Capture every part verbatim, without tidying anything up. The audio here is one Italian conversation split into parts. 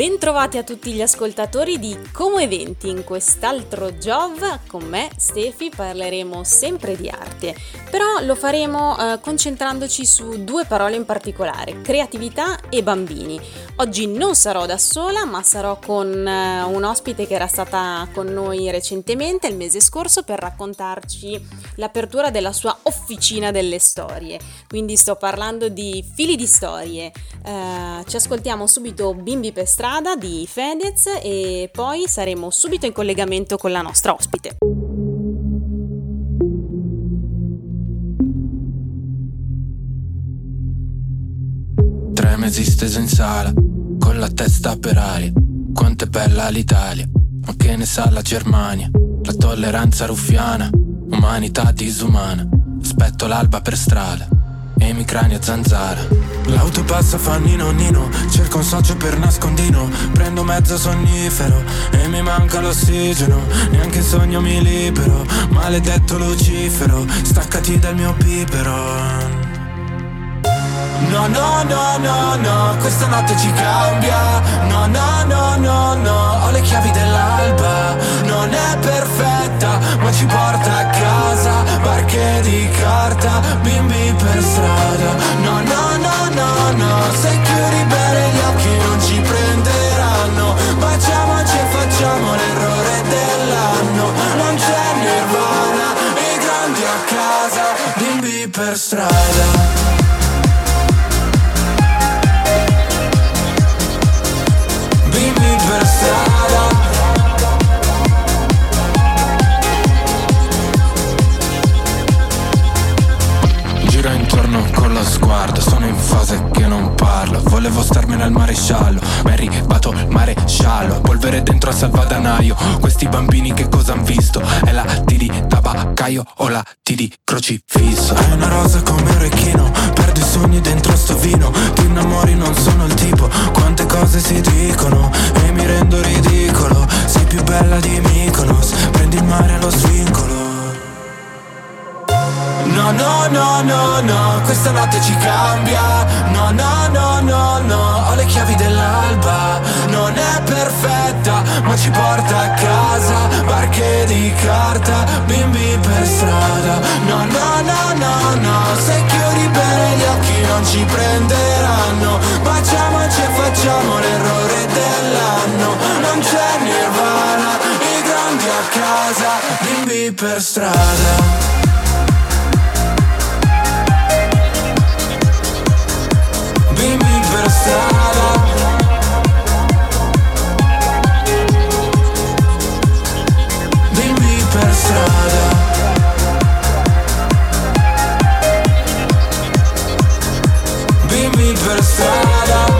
Bentrovati a tutti gli ascoltatori di Como Eventi. In quest'altro Jove con me, Stefi, parleremo sempre di arte, però lo faremo eh, concentrandoci su due parole in particolare: creatività e bambini. Oggi non sarò da sola, ma sarò con eh, un ospite che era stata con noi recentemente, il mese scorso, per raccontarci l'apertura della sua Officina delle Storie. Quindi sto parlando di Fili di Storie. Eh, ci ascoltiamo subito Bimbi per strada di Fedez e poi saremo subito in collegamento con la nostra ospite. Tre mesi steso in sala, con la testa per aria. Quanto è bella l'Italia, ma che ne sa la Germania? La tolleranza ruffiana, umanità disumana. Aspetto l'alba per strada e mi cranio zanzara. L'auto passa, fa nino nino, cerco un socio per nascondino. Prendo mezzo sonnifero e mi manca l'ossigeno. Neanche in sogno mi libero, maledetto Lucifero, staccati dal mio pipero. No, no, no, no, no, questa notte ci cambia. No, no, no, no, no, ho le chiavi dell'alba. Non è perfetta, ma ci porta a casa. Barche di carta, bimbi per strada. No, no, no, no, no, se chiudi bene gli occhi non ci prenderanno. Baciamoci e facciamo l'errore dell'anno. Non c'è nirvana, i grandi a casa, bimbi per strada. Per strada, gira intorno con lo sguardo, sono in fase che non parlo. Volevo starmene al maresciallo, ma è arrivato il maresciallo. Polvere dentro a salvadanaio, questi bambini che cosa han visto? È la T di tabaccaio o la T di crocifisso? È una rosa come un orecchino, perdo i sogni dentro sto vino. Ti innamori, non sono il tipo, quante cose si dicono e mi rendo ridicolo. Sei più bella di Mykonos, prendi il mare allo svincolo. No, no, no, no, no, questa notte ci cambia. No, no, no, no, no, ho le chiavi dell'alba. Non è perfetta, ma ci porta a casa. Barche di carta, bimbi per strada. No, no, no, no, no, se chiudi bene gli occhi non ci prenderanno. Baciamoci e facciamo l'errore dell'anno. Non c'è nirvana, i grandi a casa, bimbi per strada. Bimbi per strada. Bimbi per strada. Bimbi per strada.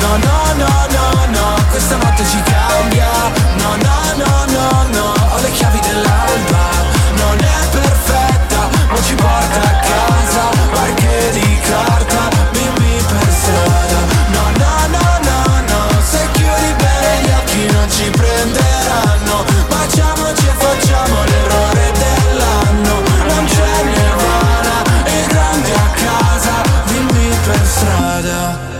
No, no, no, no, no, questa notte ci cambia. No, no, no, no, no, ho le chiavi dell'alba. Non è perfetta, ma ci porta a casa. Barche di carta, bimbi per strada. No, no, no, no, no, se chiudi bene gli occhi non ci prenderanno. Baciamoci e facciamo l'errore dell'anno. Non c'è nirvana, i grandi a casa, bimbi per strada.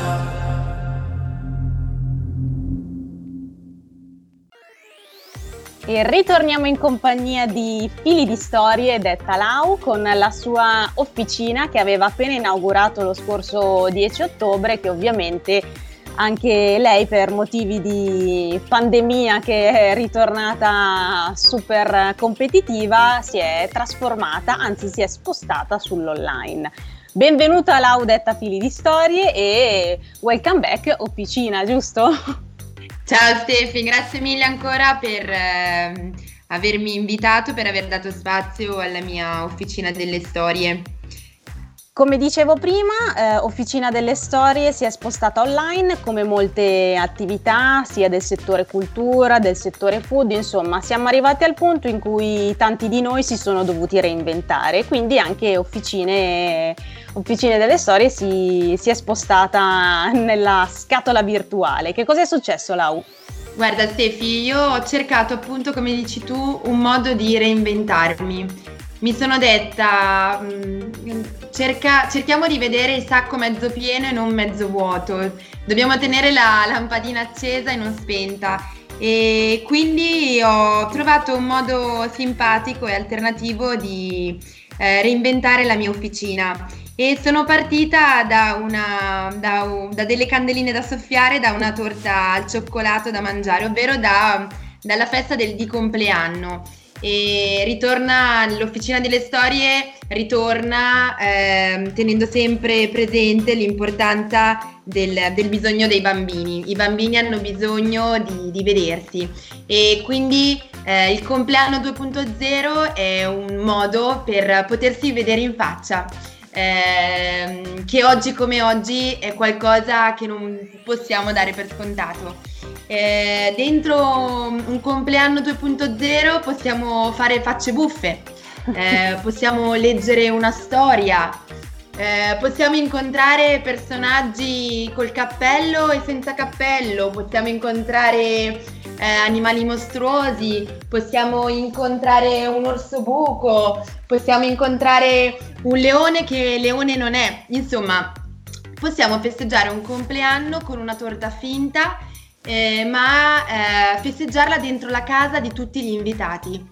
E ritorniamo in compagnia di Fili di Storie, detta Lau, con la sua officina che aveva appena inaugurato lo scorso dieci ottobre, che ovviamente anche lei per motivi di pandemia, che è ritornata super competitiva, si è trasformata, anzi si è spostata sull'online. Benvenuta Lau, detta Fili di Storie, e welcome back Officina, giusto? Ciao Stefi, grazie mille ancora per eh, avermi invitato, per aver dato spazio alla mia Officina delle Storie. Come dicevo prima, eh, Officina delle Storie si è spostata online, come molte attività, sia del settore cultura, del settore food, insomma siamo arrivati al punto in cui tanti di noi si sono dovuti reinventare, quindi anche Officine, Officine delle Storie si, si è spostata nella scatola virtuale. Che cosa è successo, Lau? Guarda Stefi, io ho cercato appunto, come dici tu, un modo di reinventarmi. mi sono detta mh, cerca, cerchiamo di vedere il sacco mezzo pieno e non mezzo vuoto, dobbiamo tenere la lampadina accesa e non spenta, e quindi ho trovato un modo simpatico e alternativo di eh, reinventare la mia officina, e sono partita da, una, da, da delle candeline da soffiare, da una torta al cioccolato da mangiare, ovvero da, dalla festa del, di compleanno. E ritorna l'Officina delle Storie, ritorna eh, tenendo sempre presente l'importanza del, del bisogno dei bambini. I bambini hanno bisogno di, di vedersi, e quindi eh, il Compleanno due punto zero è un modo per potersi vedere in faccia, eh, che oggi come oggi è qualcosa che non possiamo dare per scontato. Eh, dentro un compleanno due punto zero possiamo fare facce buffe, eh, possiamo leggere una storia, eh, possiamo incontrare personaggi col cappello e senza cappello, possiamo incontrare eh, animali mostruosi, possiamo incontrare un orso buco, possiamo incontrare un leone che leone non è, insomma possiamo festeggiare un compleanno con una torta finta. Eh, ma eh, festeggiarla dentro la casa di tutti gli invitati.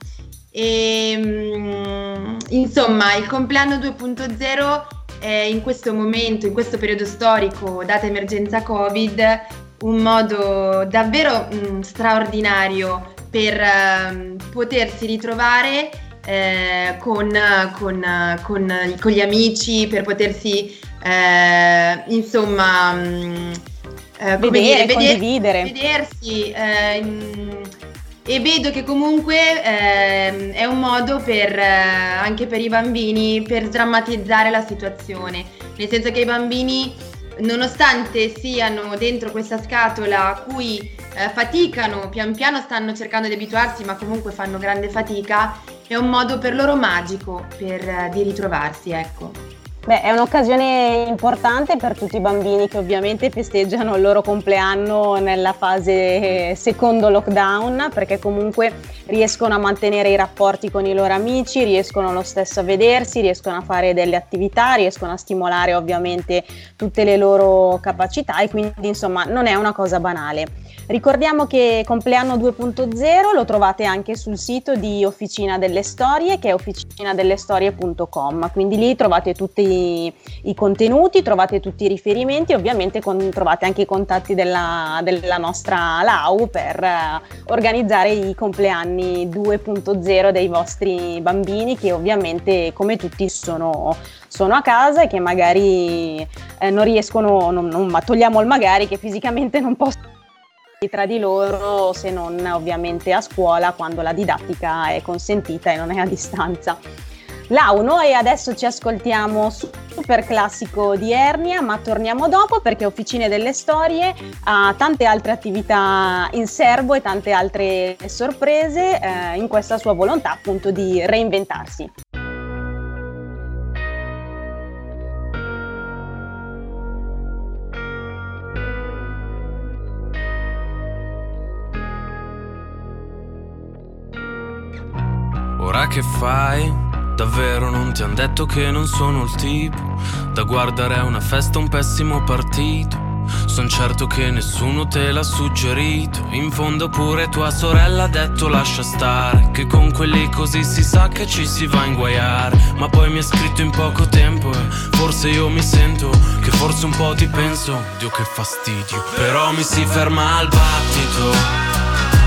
E, mh, insomma, il compleanno due punto zero è in questo momento, in questo periodo storico, data emergenza Covid, un modo davvero mh, straordinario per uh, potersi ritrovare eh, con, con, con, con gli amici, per potersi eh, insomma... Mh, Uh, vedere, dire, condividere, vedersi, uh, e vedo che comunque uh, è un modo per uh, anche per i bambini per sdrammatizzare la situazione, nel senso che i bambini, nonostante siano dentro questa scatola a cui uh, faticano, pian piano stanno cercando di abituarsi, ma comunque fanno grande fatica, è un modo per loro magico per uh, di ritrovarsi, ecco. Beh, è un'occasione importante per tutti i bambini che ovviamente festeggiano il loro compleanno nella fase secondo lockdown, perché comunque riescono a mantenere i rapporti con i loro amici, riescono lo stesso a vedersi, riescono a fare delle attività, riescono a stimolare ovviamente tutte le loro capacità, e quindi insomma non è una cosa banale. Ricordiamo che Compleanno due punto zero lo trovate anche sul sito di Officina delle Storie, che è officina delle storie punto com, quindi lì trovate tutti I, i contenuti, trovate tutti i riferimenti, ovviamente con, trovate anche i contatti della, della nostra Lau per uh, organizzare i compleanni due punto zero dei vostri bambini, che ovviamente come tutti sono, sono a casa e che magari eh, non riescono, non, non, ma togliamo il magari, che fisicamente non possono tra di loro, se non ovviamente a scuola, quando la didattica è consentita e non è a distanza. Lau, noi adesso ci ascoltiamo Super Classico di Ernia, ma torniamo dopo, perché Officine delle Storie ha tante altre attività in serbo e tante altre sorprese eh, in questa sua volontà appunto di reinventarsi. Ora che fai? Davvero non ti han detto che non sono il tipo da guardare a una festa un pessimo partito? Son certo che nessuno te l'ha suggerito. In fondo pure tua sorella ha detto lascia stare, che con quelli così si sa che ci si va a inguaiare. Ma poi mi è scritto in poco tempo e forse io mi sento che forse un po' ti penso. Dio che fastidio. Però mi si ferma al battito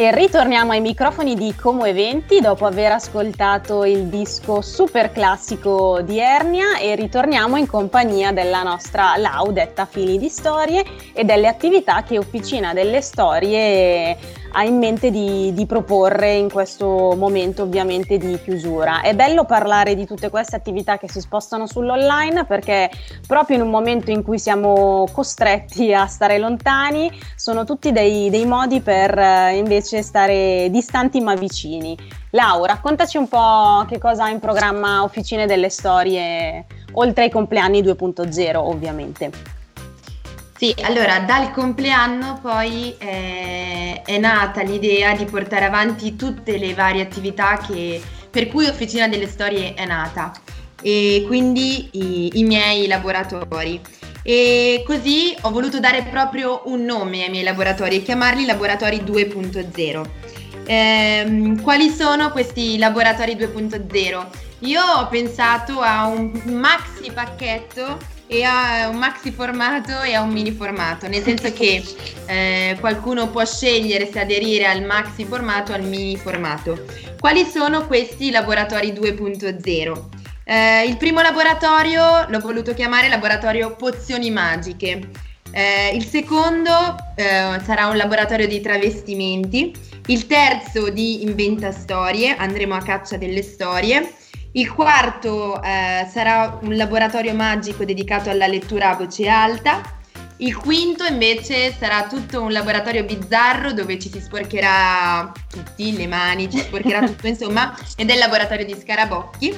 E ritorniamo ai microfoni di Como Eventi dopo aver ascoltato il disco super classico di Ernia, e ritorniamo in compagnia della nostra Lau, detta Fili di Storie, e delle attività che Officina delle Storie ha in mente di, di proporre in questo momento ovviamente di chiusura. È bello parlare di tutte queste attività che si spostano sull'online, perché proprio in un momento in cui siamo costretti a stare lontani sono tutti dei, dei modi per eh, invece stare distanti ma vicini. Lau, raccontaci un po' che cosa ha in programma Officine delle Storie oltre ai compleanni due punto zero ovviamente. Sì, allora dal compleanno poi eh, è nata l'idea di portare avanti tutte le varie attività che, per cui Officina delle Storie è nata, e quindi i, i miei laboratori. E così ho voluto dare proprio un nome ai miei laboratori e chiamarli Laboratori due punto zero. Ehm, quali sono questi Laboratori due punto zero? Io ho pensato a un maxi pacchetto e ha un maxi formato e ha un mini formato, nel senso che eh, qualcuno può scegliere se aderire al maxi formato o al mini formato. Quali sono questi laboratori due punto zero? Eh, il primo laboratorio l'ho voluto chiamare laboratorio pozioni magiche, eh, il secondo eh, sarà un laboratorio di travestimenti, il terzo di inventa storie, andremo a caccia delle storie. Il quarto eh, sarà un laboratorio magico dedicato alla lettura a voce alta. Il quinto invece sarà tutto un laboratorio bizzarro dove ci si sporcherà tutti le mani, ci sporcherà tutto insomma, ed è il laboratorio di scarabocchi.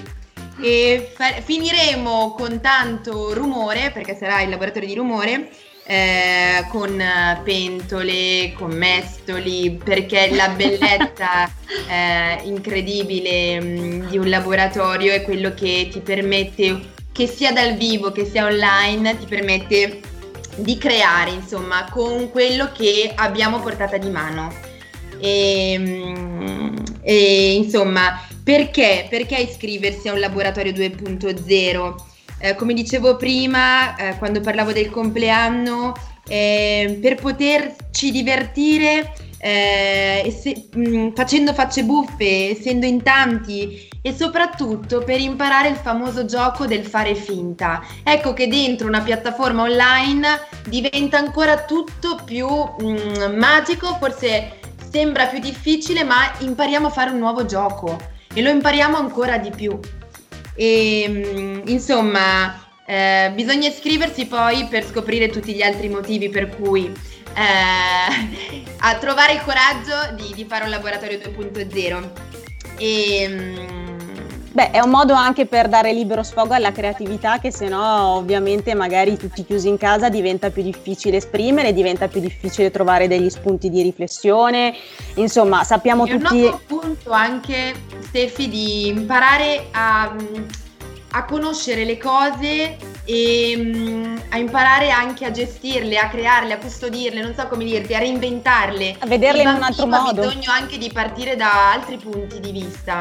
E fa- finiremo con tanto rumore, perché sarà il laboratorio di rumore, eh, con pentole, con mestoli, perché la bellezza eh, incredibile mh, di un laboratorio è quello che ti permette, che sia dal vivo che sia online, ti permette di creare insomma con quello che abbiamo portata di mano. E, mh, e insomma, perché? Perché iscriversi a un laboratorio due punto zero? Eh, come dicevo prima, eh, quando parlavo del compleanno, eh, per poterci divertire eh, se, mh, facendo facce buffe, essendo in tanti, e soprattutto per imparare il famoso gioco del fare finta. Ecco che dentro una piattaforma online diventa ancora tutto più mh, magico, forse sembra più difficile, ma impariamo a fare un nuovo gioco e lo impariamo ancora di più. E insomma eh, bisogna iscriversi poi per scoprire tutti gli altri motivi per cui eh, a trovare il coraggio di, di fare un laboratorio due punto zero. E, beh, è un modo anche per dare libero sfogo alla creatività, che sennò ovviamente magari tutti chiusi in casa diventa più difficile esprimere, diventa più difficile trovare degli spunti di riflessione. Insomma, sappiamo tutti. È un nuovo punto anche, Steffi, di imparare a a conoscere le cose e mh, a imparare anche a gestirle, a crearle, a custodirle, non so come dirti, a reinventarle, a vederle in un altro modo. Ho bisogno anche di partire da altri punti di vista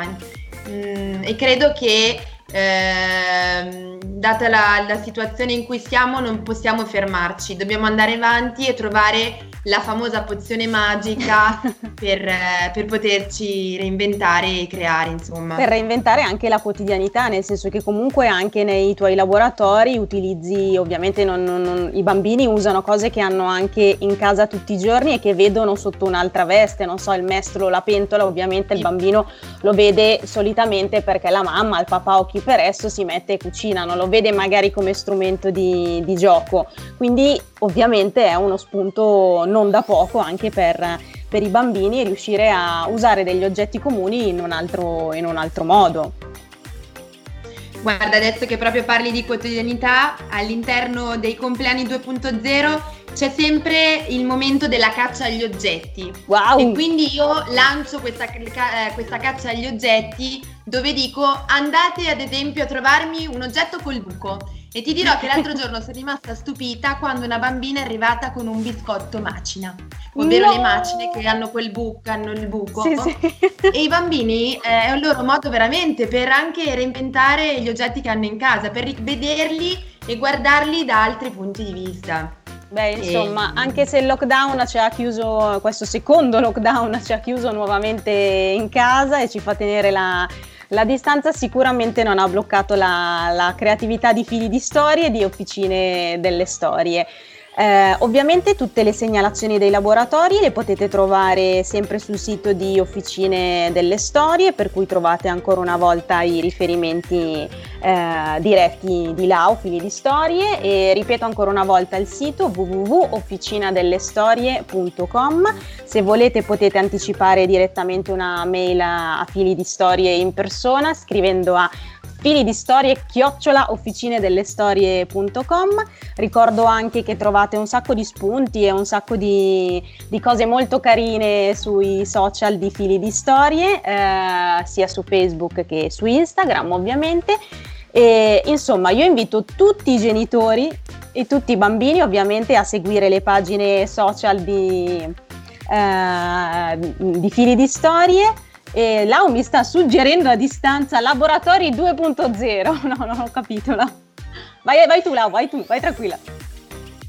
mm, e credo che eh, data la, la situazione in cui siamo non possiamo fermarci, dobbiamo andare avanti e trovare la famosa pozione magica per, eh, per poterci reinventare e creare, insomma. Per reinventare anche la quotidianità, nel senso che comunque anche nei tuoi laboratori utilizzi, ovviamente non, non, non, i bambini usano cose che hanno anche in casa tutti i giorni e che vedono sotto un'altra veste, non so, il mestolo, la pentola, ovviamente il bambino lo vede solitamente perché la mamma, il papà o chi per esso si mette e cucina, non lo vede magari come strumento di, di gioco, quindi ovviamente è uno spunto non da poco anche per, per i bambini, riuscire a usare degli oggetti comuni in un altro, in un altro modo. Guarda, adesso che proprio parli di quotidianità, all'interno dei compleanni due punto zero c'è sempre il momento della caccia agli oggetti. Wow. E quindi io lancio questa, questa caccia agli oggetti dove dico: andate ad esempio a trovarmi un oggetto col buco. E ti dirò che l'altro giorno sono rimasta stupita quando una bambina è arrivata con un biscotto macina, ovvero no! le macine che hanno quel buco, hanno il buco. Sì, sì. E i bambini eh, è un loro modo veramente per anche reinventare gli oggetti che hanno in casa, per vederli e guardarli da altri punti di vista. Beh, insomma, anche se il lockdown ci ha chiuso, questo secondo lockdown ci ha chiuso nuovamente in casa e ci fa tenere la, la distanza, sicuramente non ha bloccato la, la creatività di Fili di Storie e di Officine delle Storie. Eh, ovviamente tutte le segnalazioni dei laboratori le potete trovare sempre sul sito di Officine delle Storie, per cui trovate ancora una volta i riferimenti eh, diretti di là, Fili di Storie, e ripeto ancora una volta il sito w w w punto officina delle storie punto com. Se volete potete anticipare direttamente una mail a, a Fili di Storie in persona scrivendo a Fili di Storie chiocciola officine delle storie punto com. Ricordo anche che trovate un sacco di spunti e un sacco di, di cose molto carine sui social di Fili di Storie, eh, sia su Facebook che su Instagram ovviamente. E, insomma, io invito tutti i genitori e tutti i bambini ovviamente a seguire le pagine social di, eh, di Fili di Storie. E Lau mi sta suggerendo a distanza Laboratori due punto zero. No, non ho capito, Lau. Vai, vai tu, Lau, vai tu, vai tranquilla.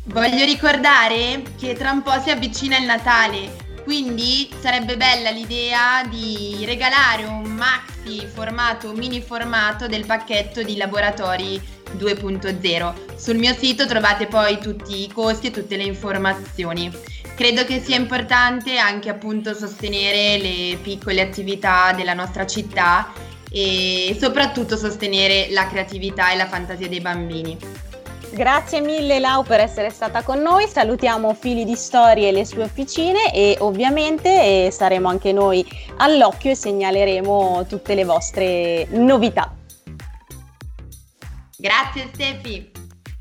Voglio ricordare che tra un po' si avvicina il Natale, quindi sarebbe bella l'idea di regalare un maxi formato, un mini formato del pacchetto di Laboratori due punto zero. Sul mio sito trovate poi tutti i costi e tutte le informazioni. Credo che sia importante anche appunto sostenere le piccole attività della nostra città e soprattutto sostenere la creatività e la fantasia dei bambini. Grazie mille Lau per essere stata con noi, salutiamo Fili di Storie e le sue officine e ovviamente eh, saremo anche noi all'occhio e segnaleremo tutte le vostre novità. Grazie Stefi!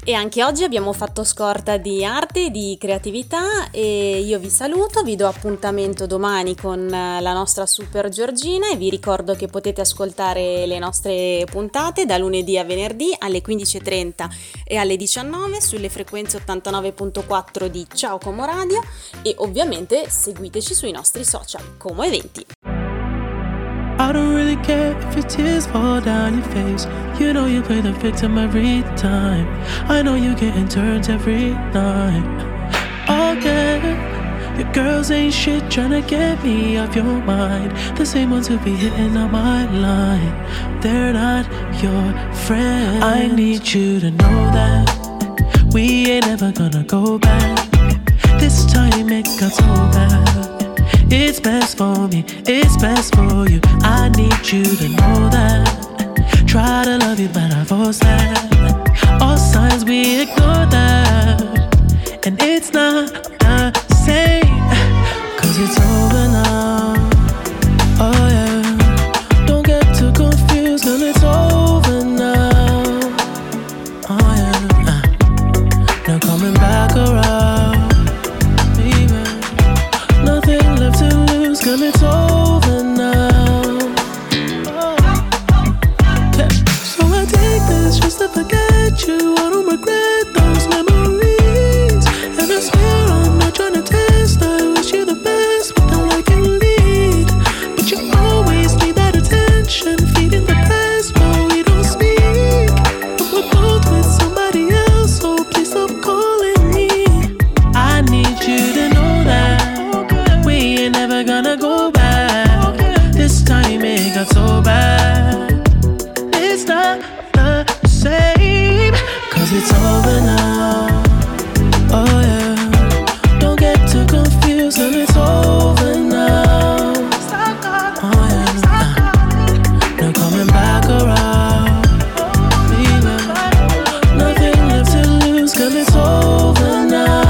E anche oggi abbiamo fatto scorta di arte, di creatività e io vi saluto, vi do appuntamento domani con la nostra Super Giorgina e vi ricordo che potete ascoltare le nostre puntate da lunedì a venerdì alle quindici e trenta e alle diciannove sulle frequenze ottantanove virgola quattro di Ciao Como Radio e ovviamente seguiteci sui nostri social Como Eventi. I don't really care if your tears fall down your face. You know you play the victim every time. I know you getting turns every night. Again, your girls ain't shit tryna get me off your mind. The same ones who be hitting on my line. They're not your friends. I need you to know that we ain't ever gonna go back. This time it got so bad. It's best for me, it's best for you. I need you to know that. Try to love you but I force that. All signs we ignore that. And it's not the same. Cause it's over now. Oh yeah. Don't get too confused cause it's over now. Oh yeah uh. No coming back around. Girl, it's over now. So I take the just to forget you. I don't regret those memories. And I swear I'm not trying to test. I wish you the best with all I can lead. But you always need that attention, feeding the press while we don't speak. But we're both with somebody else, so please stop calling me. I need you to know that we ain't never gonna go back. This time it got so bad. It's not the same, cause it's over now. Oh yeah, don't get too confused and it's over now. Stop calling, oh yeah, stop calling. No coming back around, baby. Nothing left to lose cause it's over now.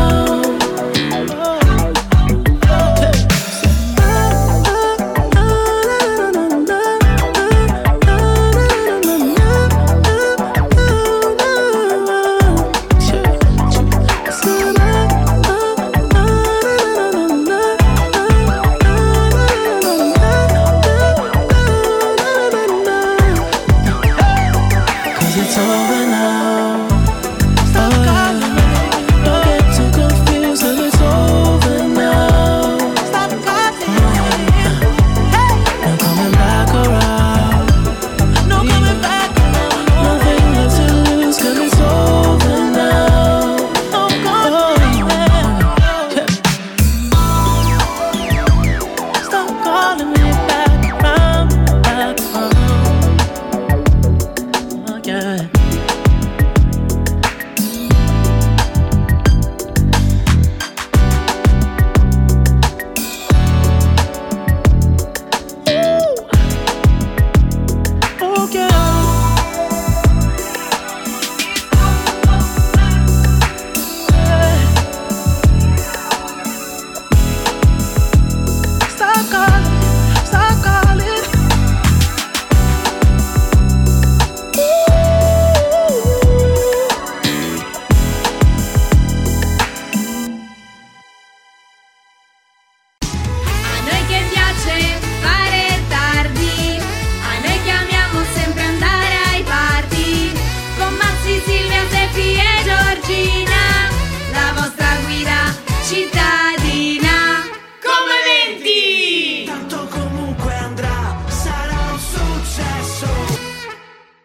It's over.